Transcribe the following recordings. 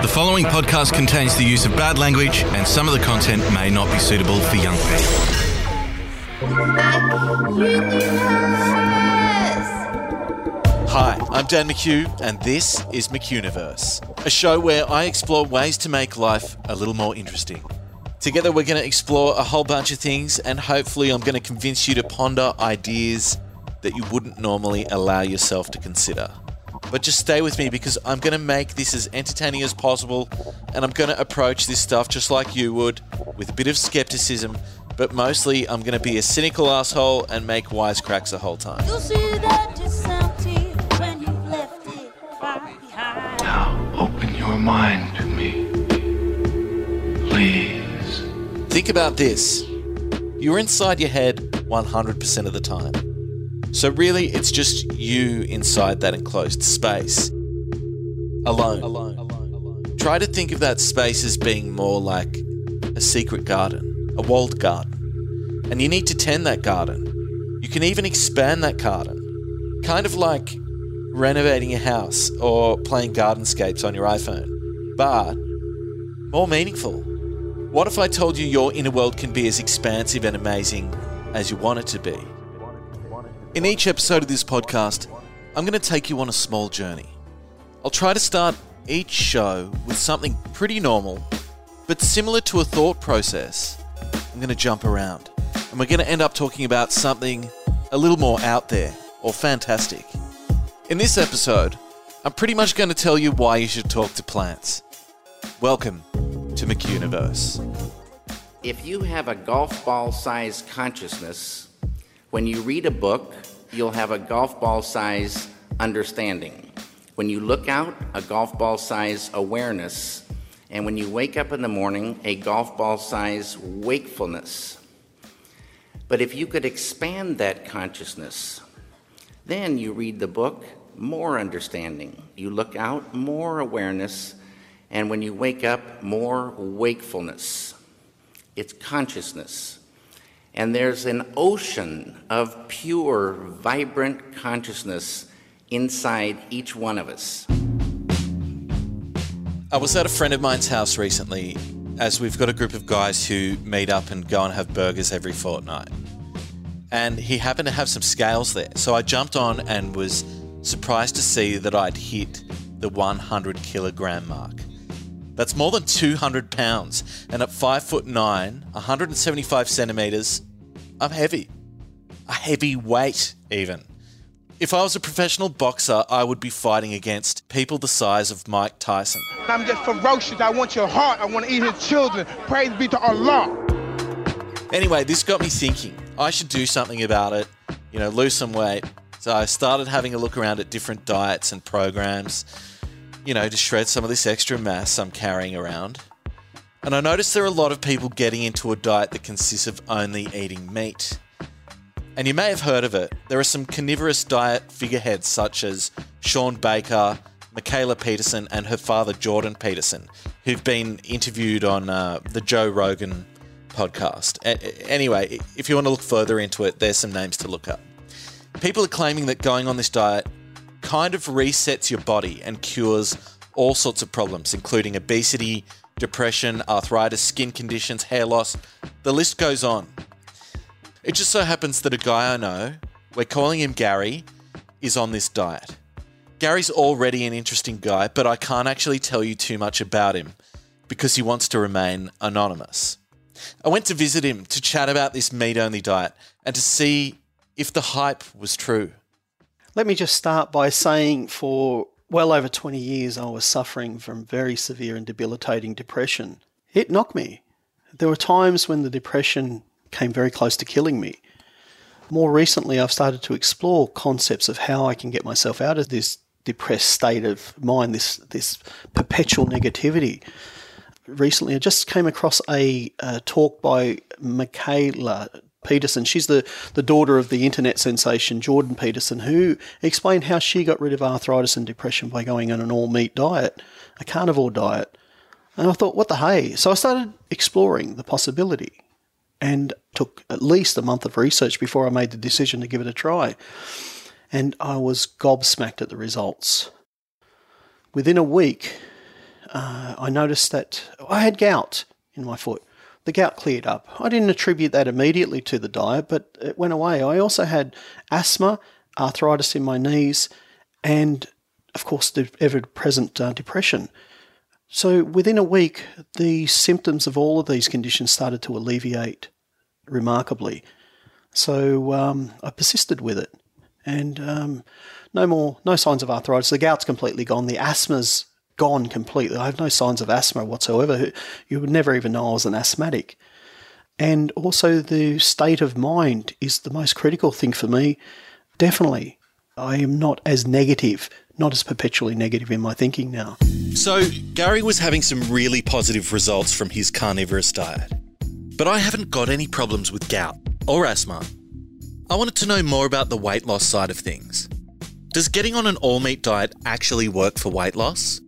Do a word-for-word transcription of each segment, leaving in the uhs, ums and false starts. The following podcast contains the use of bad language, and some of the content may not be suitable for young people. Hi, I'm Dan McHugh, and this is McUniverse, a show where I explore ways to make life a little more interesting. Together we're going to explore a whole bunch of things, and hopefully I'm going to convince you to ponder ideas that you wouldn't normally allow yourself to consider. But just stay with me, because I'm going to make this as entertaining as possible, and I'm going to approach this stuff just like you would, with a bit of skepticism, but mostly I'm going to be a cynical asshole and make wisecracks the whole time. You'll see that mind to me, please. Think about this. You're inside your head one hundred percent of the time. So really, it's just you inside that enclosed space. Alone. Alone. Alone. Alone. Try to think of that space as being more like a secret garden, a walled garden. And you need to tend that garden. You can even expand that garden. Kind of like renovating a house or playing gardenscapes on your iPhone, but more meaningful. What if I told you your inner world can be as expansive and amazing as you want it to be? In each episode of this podcast, I'm going to take you on a small journey. I'll try to start each show with something pretty normal, but similar to a thought process. I'm going to jump around, and we're going to end up talking about something a little more out there or fantastic. In this episode, I'm pretty much going to tell you why you should talk to plants. Welcome to McUniverse. If you have a golf ball-sized consciousness, when you read a book, you'll have a golf ball-sized understanding. When you look out, a golf ball-sized awareness. And when you wake up in the morning, a golf ball-sized wakefulness. But if you could expand that consciousness, then you read the book, more understanding. You look out, more awareness. And when you wake up, more wakefulness. It's consciousness. And there's an ocean of pure, vibrant consciousness inside each one of us. I was at a friend of mine's house recently, as we've got a group of guys who meet up and go and have burgers every fortnight. And he happened to have some scales there. So I jumped on and was surprised to see that I'd hit the one hundred kilogram mark. That's more than two hundred pounds. And at five foot nine, one hundred seventy-five centimeters, I'm heavy. A heavy weight, even. If I was a professional boxer, I would be fighting against people the size of Mike Tyson. I'm just ferocious. I want your heart. I want to eat his children. Praise be to Allah. Anyway, this got me thinking. I should do something about it, you know, lose some weight. So I started having a look around at different diets and programs, you know, to shred some of this extra mass I'm carrying around. And I noticed there are a lot of people getting into a diet that consists of only eating meat. And you may have heard of it. There are some carnivorous diet figureheads such as Shawn Baker, Mikhaila Peterson, and her father, Jordan Peterson, who've been interviewed on uh, the Joe Rogan podcast. Anyway, if you want to look further into it, there's some names to look up. People are claiming that going on this diet kind of resets your body and cures all sorts of problems, including obesity, depression, arthritis, skin conditions, hair loss. The list goes on. It just so happens that a guy I know, we're calling him Gary, is on this diet. Gary's already an interesting guy, but I can't actually tell you too much about him because he wants to remain anonymous. I went to visit him to chat about this meat-only diet and to see if the hype was true. Let me just start by saying for well over twenty years I was suffering from very severe and debilitating depression. It knocked me. There were times when the depression came very close to killing me. More recently, I've started to explore concepts of how I can get myself out of this depressed state of mind, this, this perpetual negativity. Recently, I just came across a, a talk by Mikhaila Peterson. She's the, the daughter of the internet sensation Jordan Peterson, who explained how she got rid of arthritis and depression by going on an all-meat diet, a carnivore diet. And I thought, what the hey? So I started exploring the possibility and took at least a month of research before I made the decision to give it a try. And I was gobsmacked at the results. Within a week, Uh, I noticed that I had gout in my foot. The gout cleared up. I didn't attribute that immediately to the diet, but it went away. I also had asthma, arthritis in my knees, and, of course, the ever-present uh, depression. So within a week, the symptoms of all of these conditions started to alleviate remarkably. So um, I persisted with it, and um, no more, no signs of arthritis. The gout's completely gone. The asthma's gone completely. I have no signs of asthma whatsoever. You would never even know I was an asthmatic. And also the state of mind is the most critical thing for me. Definitely, I am not as negative, not as perpetually negative in my thinking now. So Gary was having some really positive results from his carnivorous diet. But I haven't got any problems with gout or asthma. I wanted to know more about the weight loss side of things. Does getting on an all-meat diet actually work for weight loss?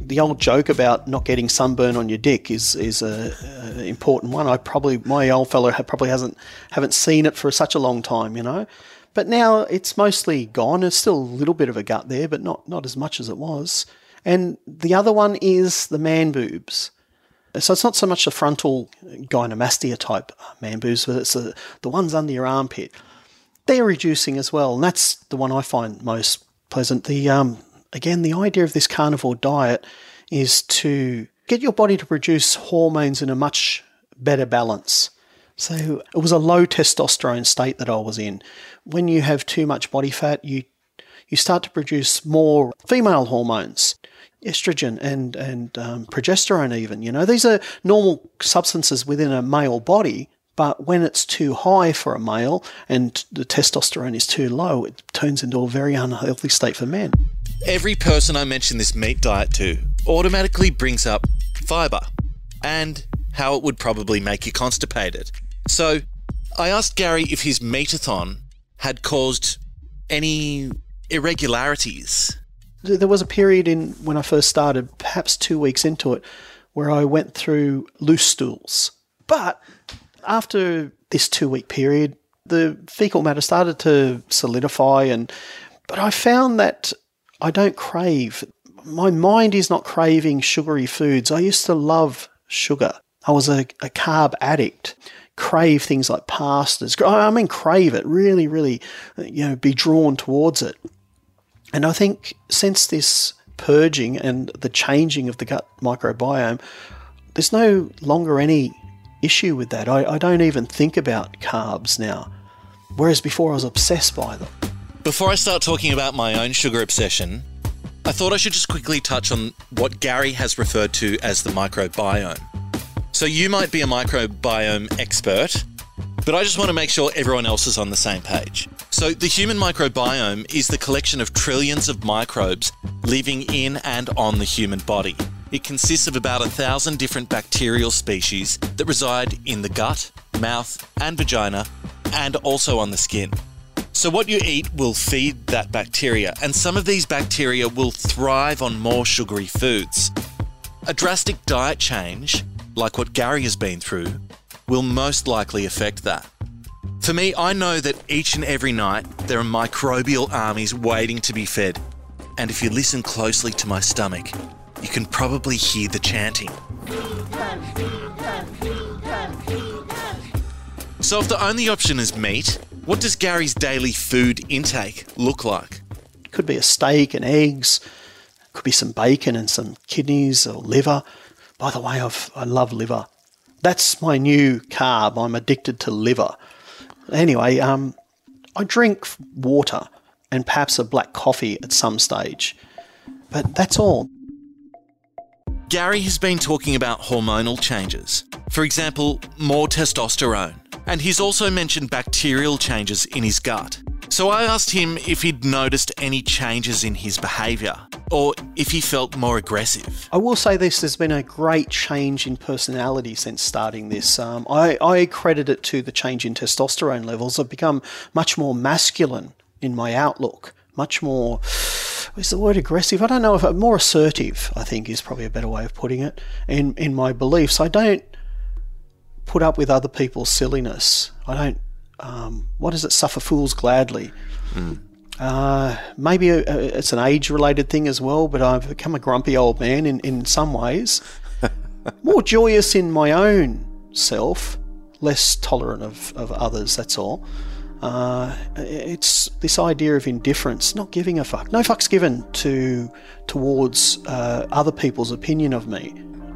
The old joke about not getting sunburn on your dick is is a, a important one. I probably my old fellow probably hasn't haven't seen it for such a long time, you know. But now it's mostly gone. There's still a little bit of a gut there, but not not as much as it was. And the other one is the man boobs. So it's not so much the frontal gynomastia type man boobs, but it's the, the ones under your armpit. They're reducing as well, and that's the one I find most pleasant. The um. Again, the idea of this carnivore diet is to get your body to produce hormones in a much better balance. So it was a low testosterone state that I was in. When you have too much body fat, you you start to produce more female hormones, estrogen and, and um, progesterone even. You know, these are normal substances within a male body, but when it's too high for a male and the testosterone is too low, it turns into a very unhealthy state for men. Every person I mention this meat diet to automatically brings up fibre and how it would probably make you constipated. So I asked Gary if his meat-a-thon had caused any irregularities. There was a period in when I first started, perhaps two weeks into it, where I went through loose stools. But after this two-week period, the fecal matter started to solidify, and but I found that I don't crave. My mind is not craving sugary foods. I used to love sugar. I was a, a carb addict. Crave things like pastas. I mean, crave it. Really, really, you know, be drawn towards it. And I think since this purging and the changing of the gut microbiome, there's no longer any issue with that. I, I don't even think about carbs now, whereas before I was obsessed by them. Before I start talking about my own sugar obsession, I thought I should just quickly touch on what Gary has referred to as the microbiome. So you might be a microbiome expert, but I just want to make sure everyone else is on the same page. So the human microbiome is the collection of trillions of microbes living in and on the human body. It consists of about a thousand different bacterial species that reside in the gut, mouth, and vagina, and also on the skin. So what you eat will feed that bacteria, and some of these bacteria will thrive on more sugary foods. A drastic diet change, like what Gary has been through, will most likely affect that. For me, I know that each and every night there are microbial armies waiting to be fed. And if you listen closely to my stomach, you can probably hear the chanting. So if the only option is meat, what does Gary's daily food intake look like? It could be a steak and eggs. It could be some bacon and some kidneys or liver. By the way, I've, I love liver. That's my new carb. I'm addicted to liver. Anyway, um, I drink water and perhaps a black coffee at some stage. But that's all. Gary has been talking about hormonal changes. For example, more testosterone. And he's also mentioned bacterial changes in his gut. So I asked him if he'd noticed any changes in his behaviour or if he felt more aggressive. I will say this, there's been a great change in personality since starting this. Um, I, I credit it to the change in testosterone levels. I've become much more masculine in my outlook, much more, is the word aggressive? I don't know, if more assertive, I think is probably a better way of putting it, in, in my beliefs. I don't put up with other people's silliness. I don't, um, what is it, suffer fools gladly. Mm. Uh, maybe a, a, it's an age-related thing as well, but I've become a grumpy old man in, in some ways. More joyous in my own self, less tolerant of, of others, that's all. Uh, it's this idea of indifference, not giving a fuck. No fucks given to towards uh, other people's opinion of me.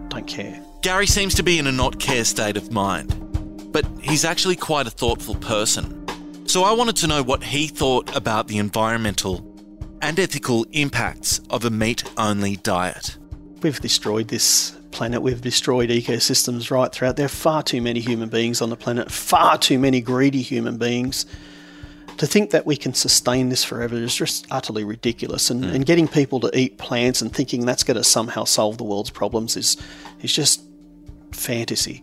Don't care. Gary seems to be in a not-care state of mind, but he's actually quite a thoughtful person. So I wanted to know what he thought about the environmental and ethical impacts of a meat-only diet. We've destroyed this planet, we've destroyed ecosystems right throughout. There are far too many human beings on the planet, far too many greedy human beings. To think that we can sustain this forever is just utterly ridiculous. And, mm. and getting people to eat plants and thinking that's going to somehow solve the world's problems is, is just fantasy.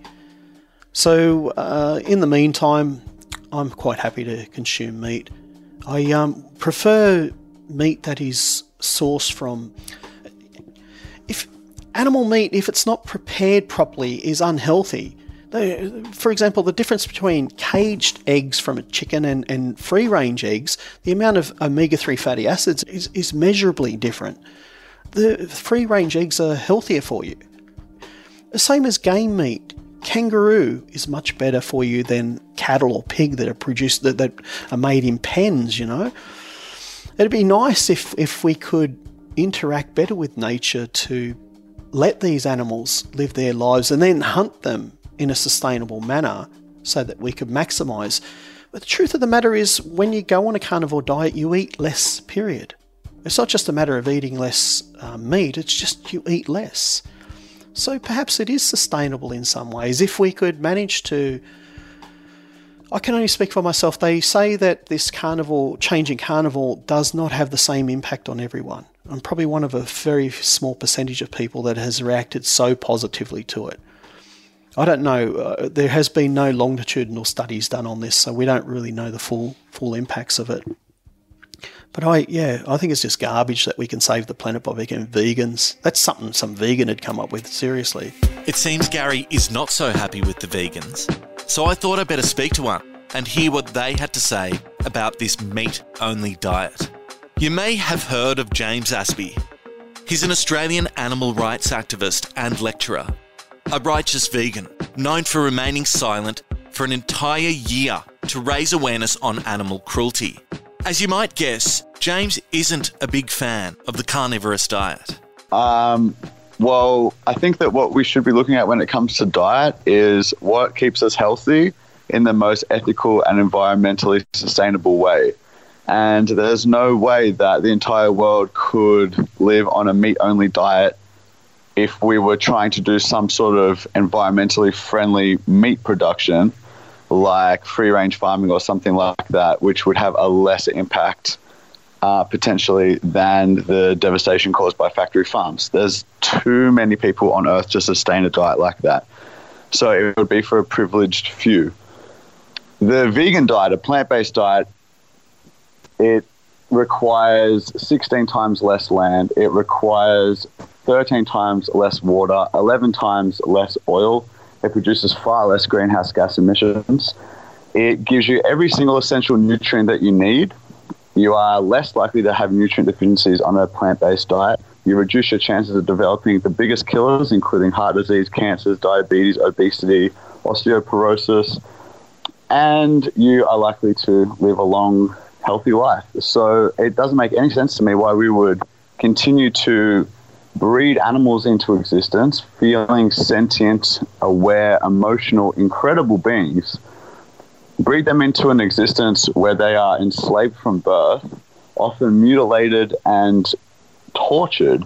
So uh, in the meantime, I'm quite happy to consume meat. I um, prefer meat that is sourced from... If animal meat, if it's not prepared properly, is unhealthy. For example, the difference between caged eggs from a chicken and, and free-range eggs, the amount of omega three fatty acids is, is measurably different. The free-range eggs are healthier for you. The same as game meat. Kangaroo is much better for you than cattle or pig that are produced that, that are made in pens, you know. It'd be nice if, if we could interact better with nature to let these animals live their lives and then hunt them in a sustainable manner so that we could maximise. But the truth of the matter is, when you go on a carnivore diet, you eat less, period. It's not just a matter of eating less uh, meat, it's just you eat less. So perhaps it is sustainable in some ways. If we could manage to... I can only speak for myself. They say that this carnivore, changing carnivore, does not have the same impact on everyone. I'm probably one of a very small percentage of people that has reacted so positively to it. I don't know. Uh, there has been no longitudinal studies done on this, so we don't really know the full full impacts of it. But I, yeah, I think it's just garbage that we can save the planet by becoming vegans. That's something some vegan had come up with, seriously. It seems Gary is not so happy with the vegans, so I thought I'd better speak to one and hear what they had to say about this meat-only diet. You may have heard of James Aspey. He's an Australian animal rights activist and lecturer, a righteous vegan known for remaining silent for an entire year to raise awareness on animal cruelty. As you might guess, James isn't a big fan of the carnivorous diet. Um, well, I think that what we should be looking at when it comes to diet is what keeps us healthy in the most ethical and environmentally sustainable way. And there's no way that the entire world could live on a meat-only diet if we were trying to do some sort of environmentally friendly meat production, like free-range farming or something like that, which would have a lesser impact uh, potentially than the devastation caused by factory farms. There's too many people on Earth to sustain a diet like that. So it would be for a privileged few. The vegan diet, a plant-based diet, it requires sixteen times less land. It requires thirteen times less water, eleven times less oil. It produces far less greenhouse gas emissions. It gives you every single essential nutrient that you need. You are less likely to have nutrient deficiencies on a plant-based diet. You reduce your chances of developing the biggest killers, including heart disease, cancers, diabetes, obesity, osteoporosis, and you are likely to live a long, healthy life. So it doesn't make any sense to me why we would continue to breed animals into existence, feeling sentient, aware, emotional, incredible beings, breed them into an existence where they are enslaved from birth, often mutilated and tortured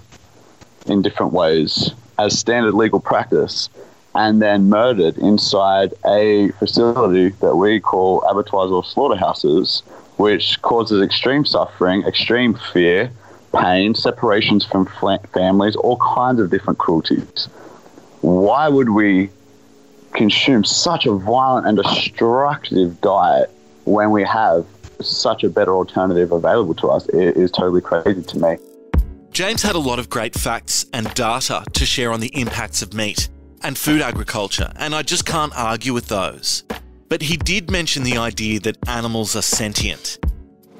in different ways as standard legal practice, and then murdered inside a facility that we call abattoirs or slaughterhouses, which causes extreme suffering, extreme fear, pain, separations from families, all kinds of different cruelties. Why would we consume such a violent and destructive diet when we have such a better alternative available to us? It is totally crazy to me. James had a lot of great facts and data to share on the impacts of meat and food agriculture, and I just can't argue with those. But he did mention the idea that animals are sentient.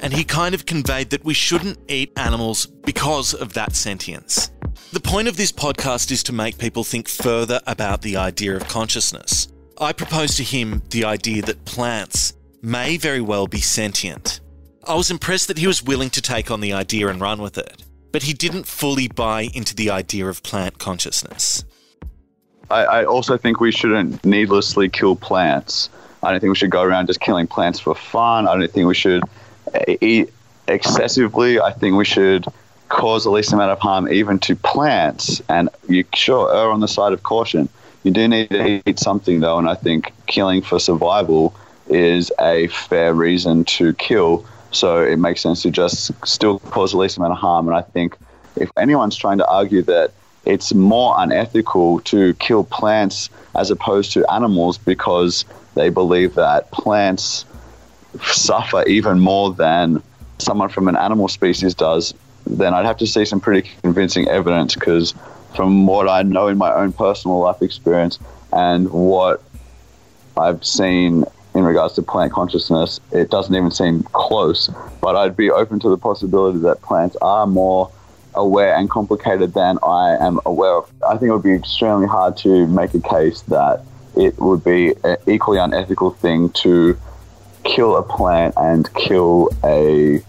and he kind of conveyed that we shouldn't eat animals because of that sentience. The point of this podcast is to make people think further about the idea of consciousness. I proposed to him the idea that plants may very well be sentient. I was impressed that he was willing to take on the idea and run with it, but he didn't fully buy into the idea of plant consciousness. I, I also think we shouldn't needlessly kill plants. I don't think we should go around just killing plants for fun. I don't think we should eat excessively. I think we should cause the least amount of harm even to plants. And you sure err on the side of caution. You do need to eat something, though, and I think killing for survival is a fair reason to kill. So it makes sense to just still cause the least amount of harm. And I think if anyone's trying to argue that it's more unethical to kill plants as opposed to animals because they believe that plants suffer even more than someone from an animal species does, then I'd have to see some pretty convincing evidence, because from what I know in my own personal life experience and what I've seen in regards to plant consciousness, it doesn't even seem close. But I'd be open to the possibility that plants are more aware and complicated than I am aware of. I think it would be extremely hard to make a case that it would be an equally unethical thing to kill a plant and kill a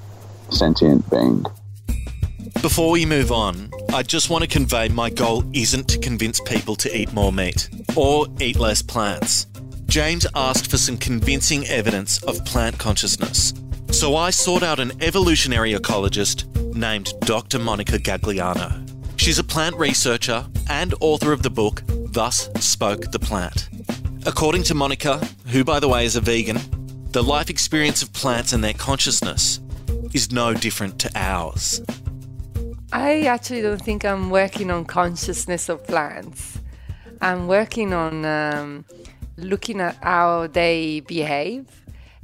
sentient being. Before we move on, I just want to convey my goal isn't to convince people to eat more meat or eat less plants. James asked for some convincing evidence of plant consciousness. So I sought out an evolutionary ecologist named Doctor Monica Gagliano. She's a plant researcher and author of the book Thus Spoke the Plant. According to Monica, who by the way is a vegan, the life experience of plants and their consciousness is no different to ours. I actually don't think I'm working on consciousness of plants. I'm working on um, looking at how they behave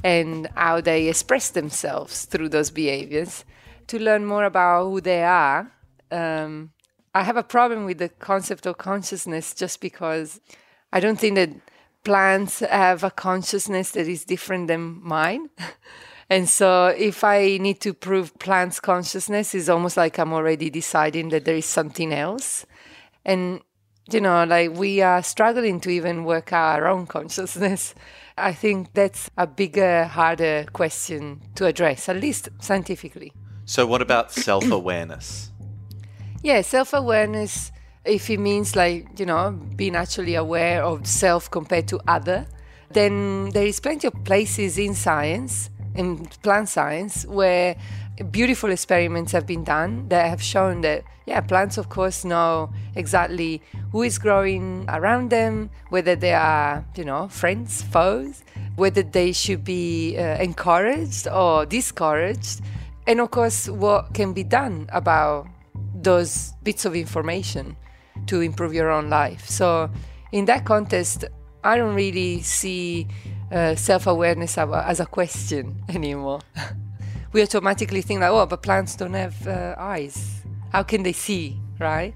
and how they express themselves through those behaviors to learn more about who they are. Um, I have a problem with the concept of consciousness just because I don't think that plants have a consciousness that is different than mine. And so if I need to prove plants' consciousness, it's almost like I'm already deciding that there is something else. And, you know, like we are struggling to even work out our own consciousness. I think that's a bigger, harder question to address, at least scientifically. So what about self-awareness? Yeah, self-awareness, if it means like, you know, being actually aware of self compared to other, then there is plenty of places in science, in plant science, where beautiful experiments have been done that have shown that, yeah, plants, of course, know exactly who is growing around them, whether they are, you know, friends, foes, whether they should be uh, encouraged or discouraged, and, of course, what can be done about those bits of information to improve your own life. So in that context, I don't really see Uh, self-awareness as a question anymore. We automatically think like, oh, but plants don't have uh, eyes. How can they see, right?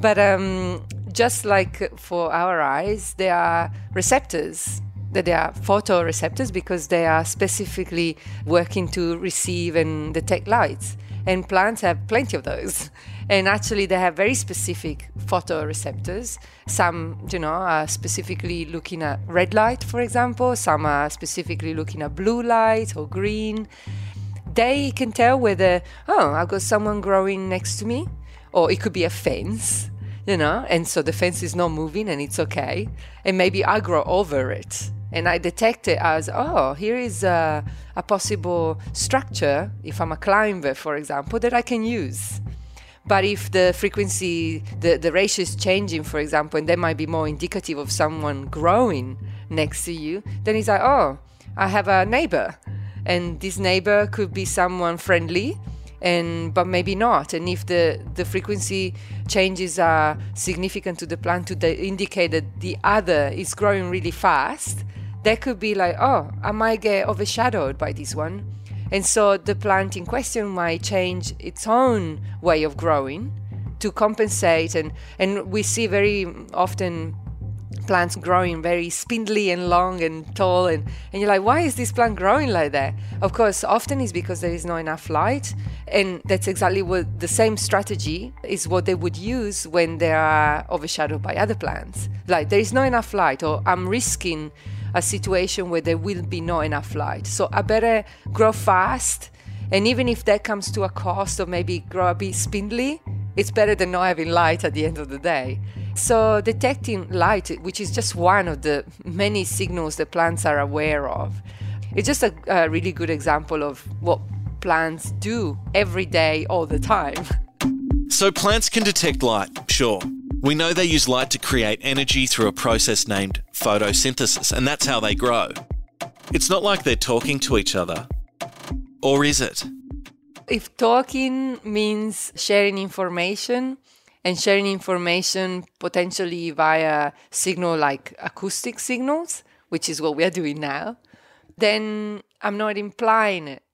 But um, just like for our eyes, there are receptors, that they are photoreceptors because they are specifically working to receive and detect lights. And plants have plenty of those. And actually, they have very specific photoreceptors. Some, you know, are specifically looking at red light, for example. Some are specifically looking at blue light or green. They can tell whether, oh, I've got someone growing next to me, or it could be a fence, you know, and so the fence is not moving and it's okay. And maybe I grow over it. And I detect it as, oh, here is a, a possible structure, if I'm a climber, for example, that I can use. But if the frequency, the, the ratio is changing, for example, and that might be more indicative of someone growing next to you, then it's like, oh, I have a neighbor. And this neighbor could be someone friendly, and but maybe not. And if the, the frequency changes are significant to the plant to the, indicate that the other is growing really fast, that could be like, oh, I might get overshadowed by this one. And so the plant in question might change its own way of growing to compensate. And, and we see very often plants growing very spindly and long and tall, and, and you're like, why is this plant growing like that? Of course, often it's because there is not enough light, and that's exactly what the same strategy is what they would use when they are overshadowed by other plants. Like, there is not enough light, or I'm risking a situation where there will be not enough light, so I better grow fast, and even if that comes to a cost or maybe grow a bit spindly, it's better than not having light at the end of the day. So detecting light, which is just one of the many signals that plants are aware of, it's just a, a really good example of what plants do every day, all the time. So plants can detect light, sure. We know they use light to create energy through a process named photosynthesis, and that's how they grow. It's not like they're talking to each other. Or is it? If talking means sharing information, and sharing information potentially via signal like acoustic signals, which is what we are doing now, then I'm not implying it.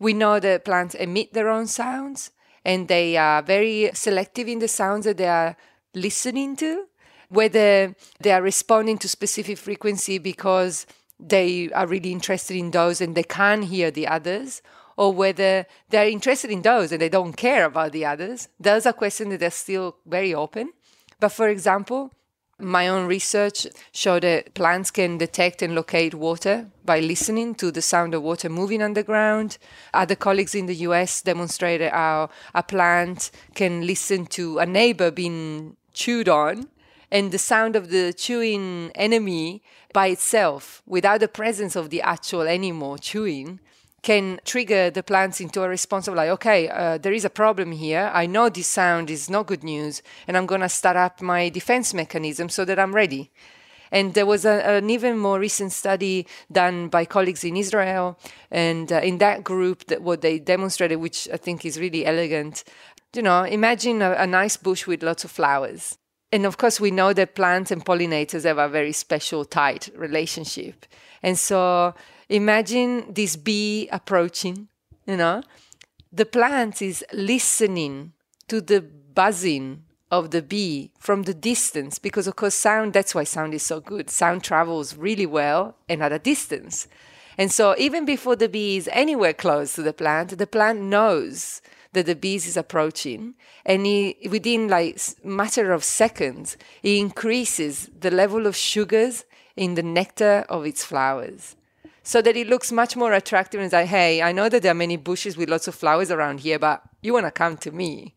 We know that plants emit their own sounds, and they are very selective in the sounds that they are listening to, whether they are responding to specific frequency because they are really interested in those and they can't hear the others, or whether they're interested in those and they don't care about the others. Those are questions that are still very open. But for example, my own research showed that plants can detect and locate water by listening to the sound of water moving underground. Other colleagues in the U S demonstrated how a plant can listen to a neighbor being chewed on and the sound of the chewing enemy by itself, without the presence of the actual animal chewing, can trigger the plants into a response of like, okay, uh, there is a problem here. I know this sound is not good news, and I'm going to start up my defense mechanism so that I'm ready. And there was a, an even more recent study done by colleagues in Israel, and uh, in that group, that what they demonstrated, which I think is really elegant, you know, imagine a, a nice bush with lots of flowers. And of course, we know that plants and pollinators have a very special, tight relationship. And so imagine this bee approaching, you know. The plant is listening to the buzzing of the bee from the distance because, of course, sound, that's why sound is so good. Sound travels really well and at a distance. And so even before the bee is anywhere close to the plant, the plant knows that the bees is approaching, and he, within like matter of seconds, it increases the level of sugars in the nectar of its flowers, so that it looks much more attractive and is like, hey, I know that there are many bushes with lots of flowers around here, but you want to come to me.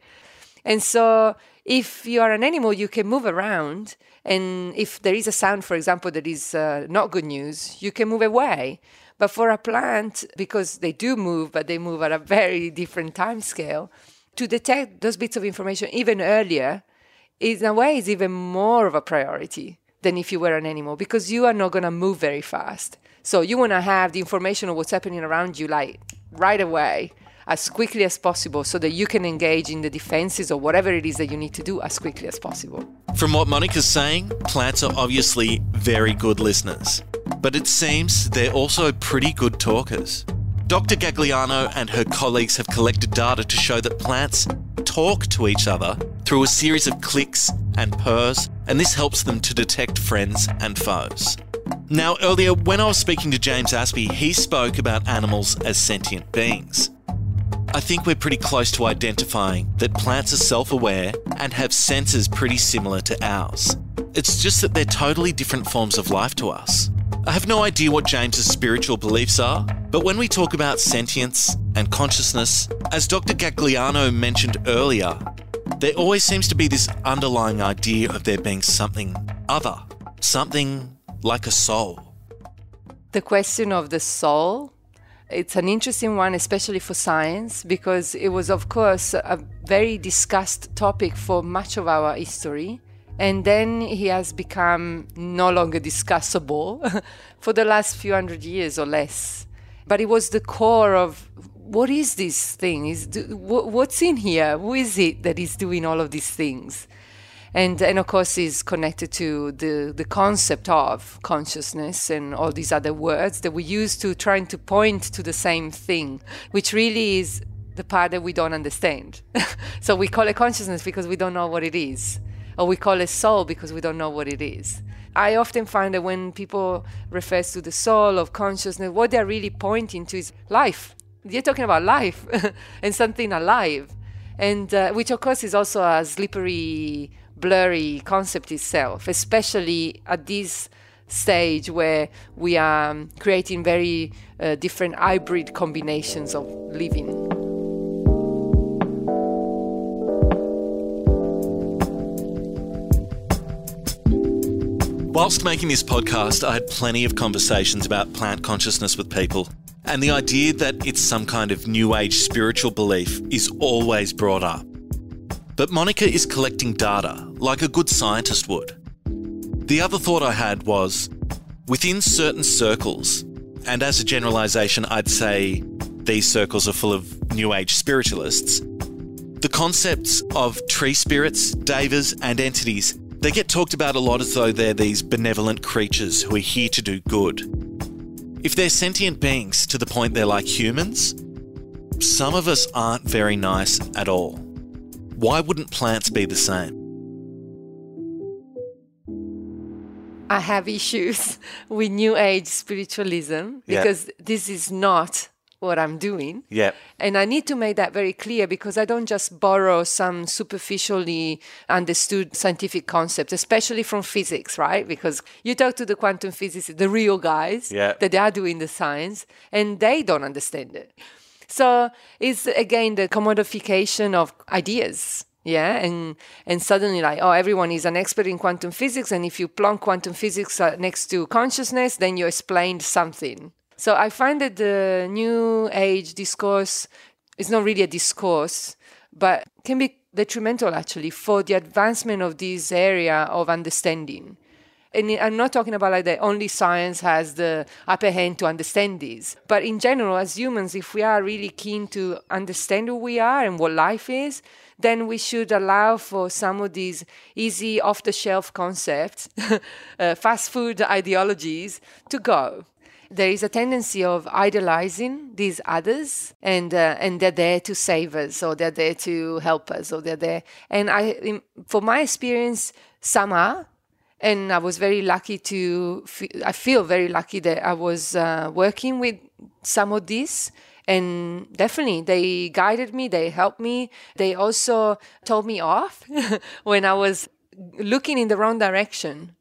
And so if you are an animal, you can move around, and if there is a sound, for example, that is uh, not good news, you can move away. But for a plant, because they do move, but they move at a very different time scale, to detect those bits of information even earlier, in a way, is even more of a priority than if you were an animal, because you are not going to move very fast. So you want to have the information of what's happening around you, like, right away, as quickly as possible, so that you can engage in the defenses or whatever it is that you need to do as quickly as possible. From what Monica's saying, plants are obviously very good listeners, but it seems they're also pretty good talkers. Doctor Gagliano and her colleagues have collected data to show that plants talk to each other through a series of clicks and purrs, and this helps them to detect friends and foes. Now, earlier, when I was speaking to James Aspey, he spoke about animals as sentient beings. I think we're pretty close to identifying that plants are self-aware and have senses pretty similar to ours. It's just that they're totally different forms of life to us. I have no idea what James's spiritual beliefs are, but when we talk about sentience and consciousness, as Doctor Gagliano mentioned earlier, there always seems to be this underlying idea of there being something other, something like a soul. The question of the soul, it's an interesting one, especially for science, because it was, of course, a very discussed topic for much of our history. And then he has become no longer discussable for the last few hundred years or less. But it was the core of what is this thing? Is do, wh- what's in here? Who is it that is doing all of these things? And and of course is connected to the, the concept of consciousness and all these other words that we use to trying to point to the same thing, which really is the part that we don't understand. So we call it consciousness because we don't know what it is. or we call it soul because we don't know what it is. I often find that when people refer to the soul of consciousness, what they're really pointing to is life. They're talking about life and something alive, and uh, which of course is also a slippery, blurry concept itself, especially at this stage where we are creating very uh, different hybrid combinations of living. Whilst making this podcast, I had plenty of conversations about plant consciousness with people, and the idea that it's some kind of new age spiritual belief is always brought up. But Monica is collecting data like a good scientist would. The other thought I had was, within certain circles, and as a generalisation I'd say these circles are full of new age spiritualists, the concepts of tree spirits, devas and entities, they get talked about a lot as though they're these benevolent creatures who are here to do good. If they're sentient beings to the point they're like humans, some of us aren't very nice at all. Why wouldn't plants be the same? I have issues with New Age spiritualism because yep. this is not what I'm doing. Yep. And I need to make that very clear, because I don't just borrow some superficially understood scientific concept, especially from physics, right? Because you talk to the quantum physicists, the real guys yep. that are doing the science, and they don't understand it. So it's, again, the commodification of ideas. Yeah, and and suddenly like, oh, everyone is an expert in quantum physics, and if you plonk quantum physics next to consciousness, then you explained something. So I find that the New Age discourse is not really a discourse, but can be detrimental actually for the advancement of this area of understanding. And I'm not talking about like that only science has the upper hand to understand this. But in general, as humans, if we are really keen to understand who we are and what life is, then we should allow for some of these easy off-the-shelf concepts, uh, fast food ideologies to go. There is a tendency of idolizing these others, and uh, and they're there to save us, or they're there to help us, or they're there. And I, for my experience, some are. And I was very lucky to, f- I feel very lucky that I was uh, working with some of this. And definitely they guided me, they helped me. They also told me off when I was looking in the wrong direction.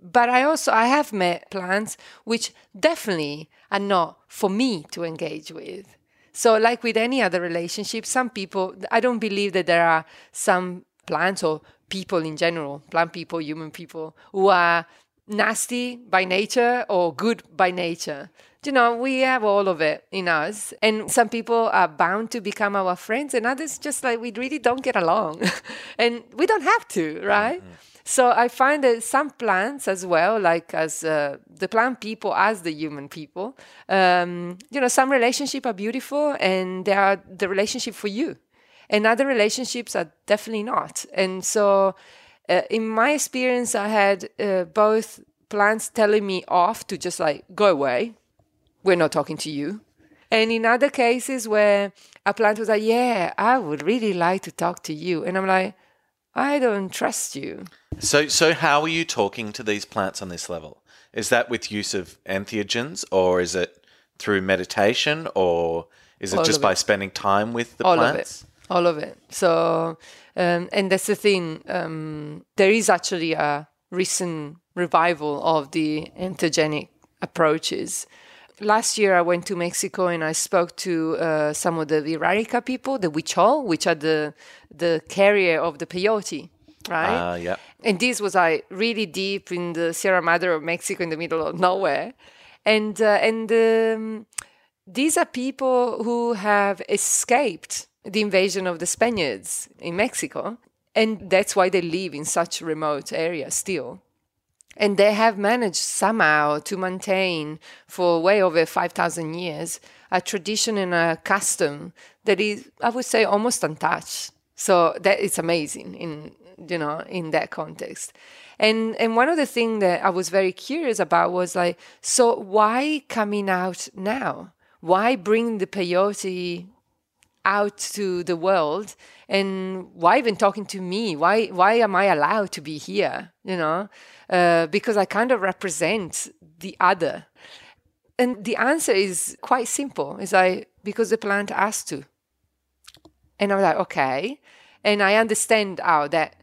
But I also, I have met plants which definitely are not for me to engage with. So like with any other relationship, some people, I don't believe that there are some plants or people in general, plant people, human people, who are nasty by nature or good by nature. You know, we have all of it in us. And some people are bound to become our friends, and others just like, we really don't get along. And we don't have to, right? Mm-hmm. So I find that some plants as well, like as uh, the plant people as the human people, um, you know, some relationships are beautiful and they are the relationship for you. And other relationships are definitely not. And so uh, in my experience, I had uh, both plants telling me off to just like, go away. We're not talking to you. And in other cases where a plant was like, yeah, I would really like to talk to you. And I'm like, I don't trust you. So, so how are you talking to these plants on this level? Is that with use of entheogens, or is it through meditation, or is it All just by it. spending time with the All plants? Of it. All of it. So, um, and that's the thing. Um, there is actually a recent revival of the entheogenic approaches. Last year, I went to Mexico and I spoke to uh, some of the Virarica people, the Huichol, which are the the carrier of the peyote, right? Uh, yeah. And this was like really deep in the Sierra Madre of Mexico, in the middle of nowhere, and uh, and um, these are people who have escaped the invasion of the Spaniards in Mexico. And that's why they live in such remote areas still. And they have managed somehow to maintain for way over five thousand years a tradition and a custom that is, I would say, almost untouched. So that it's amazing in, you know, in that context. And and one of the things that I was very curious about was like, so why coming out now? Why bring the peyote out to the world, and why even talking to me? Why why am I allowed to be here? You know, uh, because I kind of represent the other. And the answer is quite simple. It's like, because the plant has to. And I'm like, okay. And I understand how that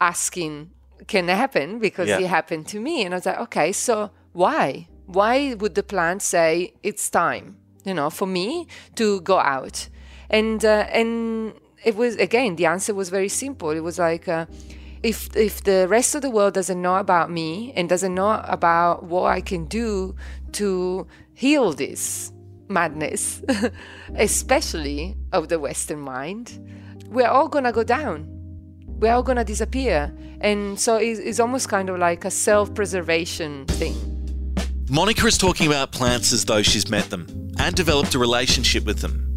asking can happen, because yeah. it happened to me. And I was like, okay, so why? Why would the plant say it's time, you know, for me to go out? And uh, and it was, again, the answer was very simple. It was like, uh, if if the rest of the world doesn't know about me and doesn't know about what I can do to heal this madness, especially of the Western mind, we're all going to go down. We're all going to disappear. And so it's, it's almost kind of like a self-preservation thing. Monica is talking about plants as though she's met them and developed a relationship with them.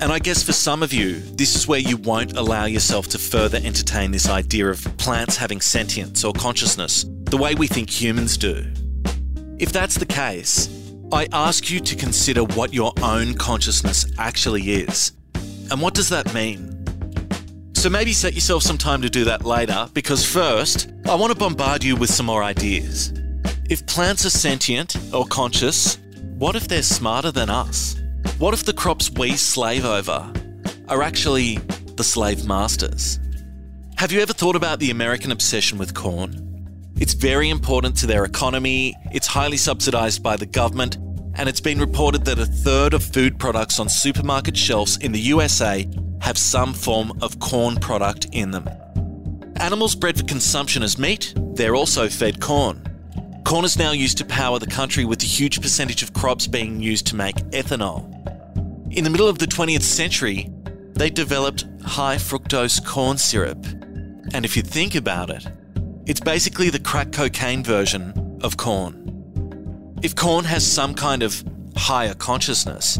And I guess for some of you, this is where you won't allow yourself to further entertain this idea of plants having sentience or consciousness, the way we think humans do. If that's the case, I ask you to consider what your own consciousness actually is. And what does that mean? So maybe set yourself some time to do that later, because first, I want to bombard you with some more ideas. If plants are sentient or conscious, what if they're smarter than us? What if the crops we slave over are actually the slave masters? Have you ever thought about the American obsession with corn? It's very important to their economy, it's highly subsidised by the government, and it's been reported that a third of food products on supermarket shelves in the U S A have some form of corn product in them. Animals bred for consumption as meat, they're also fed corn. Corn is now used to power the country, with a huge percentage of crops being used to make ethanol. In the middle of the twentieth century, they developed high fructose corn syrup. And if you think about it, it's basically the crack cocaine version of corn. If corn has some kind of higher consciousness,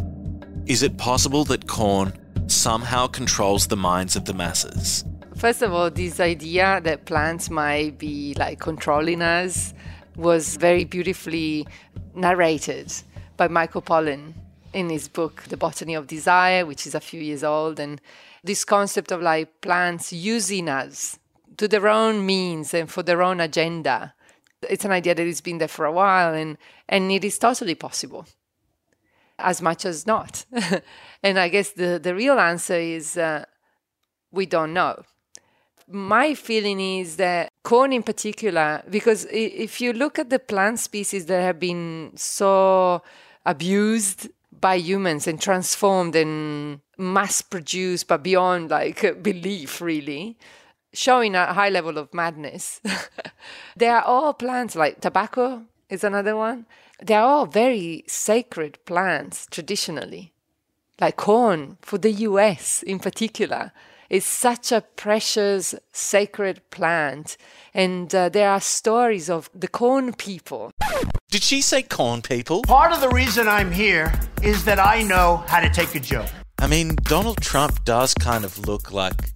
is it possible that corn somehow controls the minds of the masses? First of all, this idea that plants might be like controlling us was very beautifully narrated by Michael Pollan in his book, The Botany of Desire, which is a few years old. And this concept of like plants using us to their own means and for their own agenda, it's an idea that has been there for a while, and, and it is totally possible, as much as not. And I guess the, the real answer is uh, we don't know. My feeling is that corn in particular, because if you look at the plant species that have been so abused by humans and transformed and mass-produced, but beyond like belief, really, showing a high level of madness, they are all plants, like tobacco is another one. They are all very sacred plants traditionally, like corn for the U S in particular. It's such a precious, sacred plant. And uh, there are stories of the corn people. Did she say corn people? Part of the reason I'm here is that I know how to take a joke. I mean, Donald Trump does kind of look like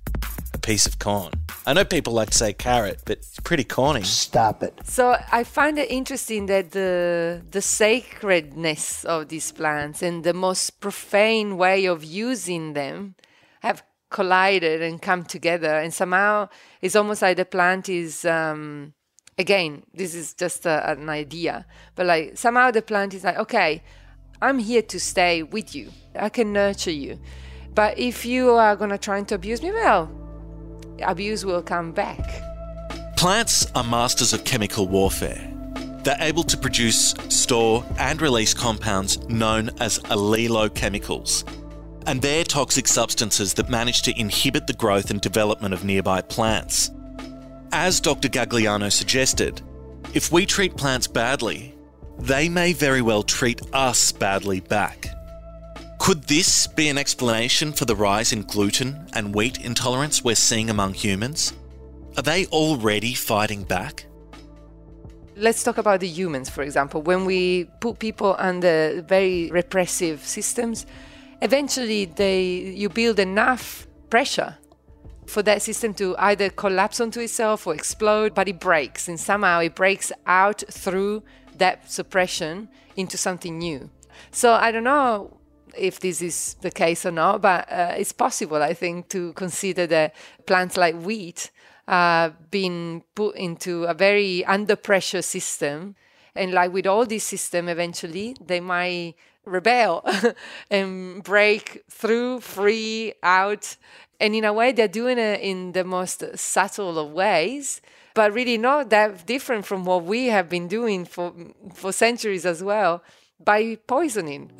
a piece of corn. I know people like to say carrot, but it's pretty corny. Stop it. So I find it interesting that the the sacredness of these plants and the most profane way of using them have collided and come together, and somehow it's almost like the plant is um again this is just a, an idea but like somehow the plant is like, okay, I'm here to stay with you, I can nurture you, but if you are gonna try to abuse me, well, abuse will come back. Plants are masters of chemical warfare. They're able to produce, store and release compounds known as allelochemicals. And they're toxic substances that manage to inhibit the growth and development of nearby plants. As Doctor Gagliano suggested, if we treat plants badly, they may very well treat us badly back. Could this be an explanation for the rise in gluten and wheat intolerance we're seeing among humans? Are they already fighting back? Let's talk about the humans, for example. When we put people under very repressive systems, eventually they, you build enough pressure for that system to either collapse onto itself or explode, but it breaks, and somehow it breaks out through that suppression into something new. So I don't know if this is the case or not, but uh, it's possible, I think, to consider that plants like wheat uh, being put into a very under pressure system. And like with all this system, eventually they might rebel and break through, free, out. And in a way, they're doing it in the most subtle of ways, but really not that different from what we have been doing for, for centuries as well, by poisoning.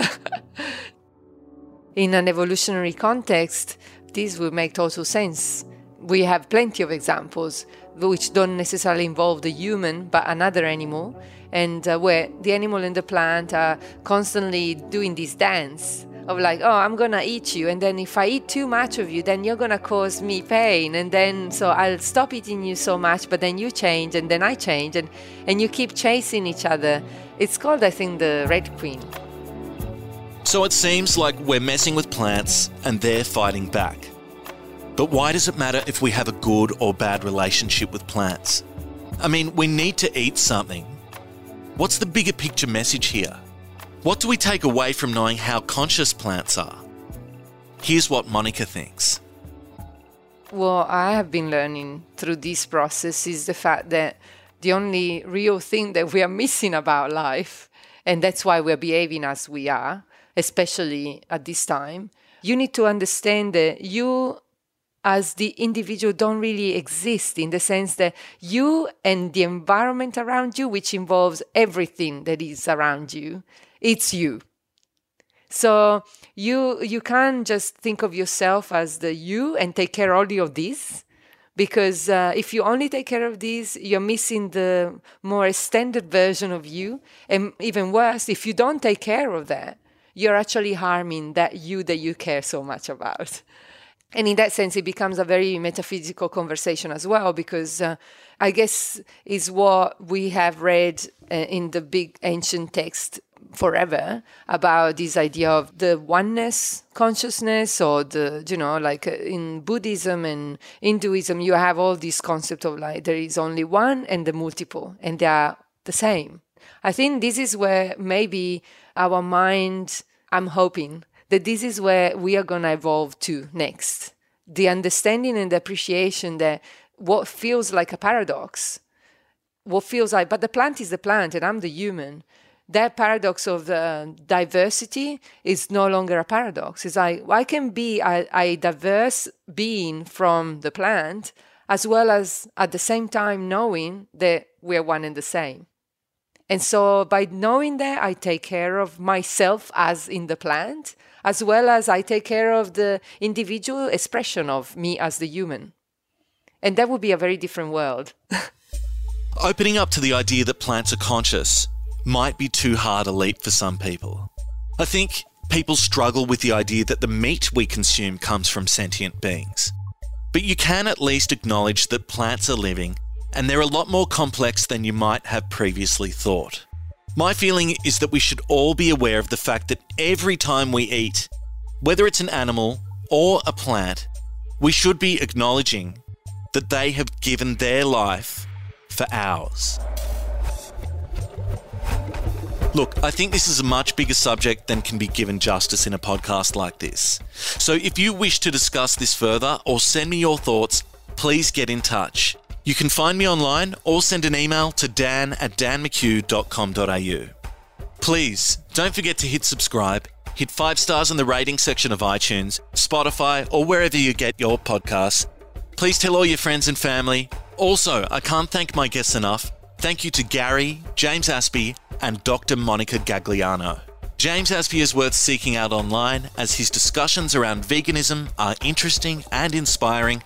In an evolutionary context, this would make total sense. We have plenty of examples which don't necessarily involve the human, but another animal, and uh, where the animal and the plant are constantly doing this dance of like, oh, I'm going to eat you, and then if I eat too much of you, then you're going to cause me pain, and then so I'll stop eating you so much, but then you change, and then I change, and, and you keep chasing each other. It's called, I think, the Red Queen. So it seems like we're messing with plants and they're fighting back. But why does it matter if we have a good or bad relationship with plants? I mean, we need to eat something. What's the bigger picture message here? What do we take away from knowing how conscious plants are? Here's what Monica thinks. What I have been learning through this process is the fact that the only real thing that we are missing about life, and that's why we're behaving as we are, especially at this time, you need to understand that you as the individual don't really exist, in the sense that you and the environment around you, which involves everything that is around you, it's you. So you you can't just think of yourself as the you and take care only of this, because uh, if you only take care of this, you're missing the more extended version of you. And even worse, if you don't take care of that, you're actually harming that you that you care so much about. And in that sense, it becomes a very metaphysical conversation as well, because uh, I guess is what we have read uh, in the big ancient text forever about this idea of the oneness consciousness, or the, you know, like in Buddhism and Hinduism, you have all this concept of like there is only one and the multiple, and they are the same. I think this is where maybe our mind, I'm hoping, that this is where we are going to evolve to next. The understanding and the appreciation that what feels like a paradox, what feels like, but the plant is the plant and I'm the human, that paradox of uh, diversity is no longer a paradox. It's like, well, I can be a, a diverse being from the plant, as well as at the same time knowing that we're one and the same. And so by knowing that, I take care of myself as in the plant, as well as I take care of the individual expression of me as the human. And that would be a very different world. Opening up to the idea that plants are conscious might be too hard a leap for some people. I think people struggle with the idea that the meat we consume comes from sentient beings. But you can at least acknowledge that plants are living, and they're a lot more complex than you might have previously thought. My feeling is that we should all be aware of the fact that every time we eat, whether it's an animal or a plant, we should be acknowledging that they have given their life for ours. Look, I think this is a much bigger subject than can be given justice in a podcast like this. So if you wish to discuss this further or send me your thoughts, please get in touch. You can find me online or send an email to dan at dan mc hugh dot com dot a u. Please don't forget to hit subscribe, hit five stars in the rating section of iTunes, Spotify, or wherever you get your podcasts. Please tell all your friends and family. Also, I can't thank my guests enough. Thank you to Gary, James Aspey, and Doctor Monica Gagliano. James Aspey is worth seeking out online, as his discussions around veganism are interesting and inspiring.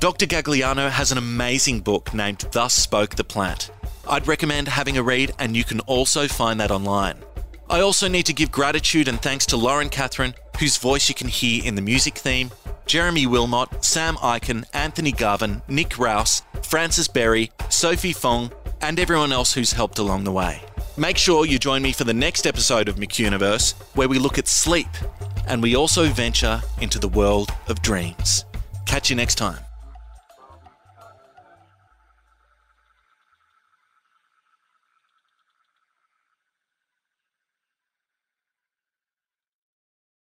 Doctor Gagliano has an amazing book named Thus Spoke the Plant. I'd recommend having a read, and you can also find that online. I also need to give gratitude and thanks to Lauren Catherine, whose voice you can hear in the music theme, Jeremy Wilmot, Sam Iken, Anthony Garvin, Nick Rouse, Francis Berry, Sophie Fong, and everyone else who's helped along the way. Make sure you join me for the next episode of McUniverse, where we look at sleep, and we also venture into the world of dreams. Catch you next time.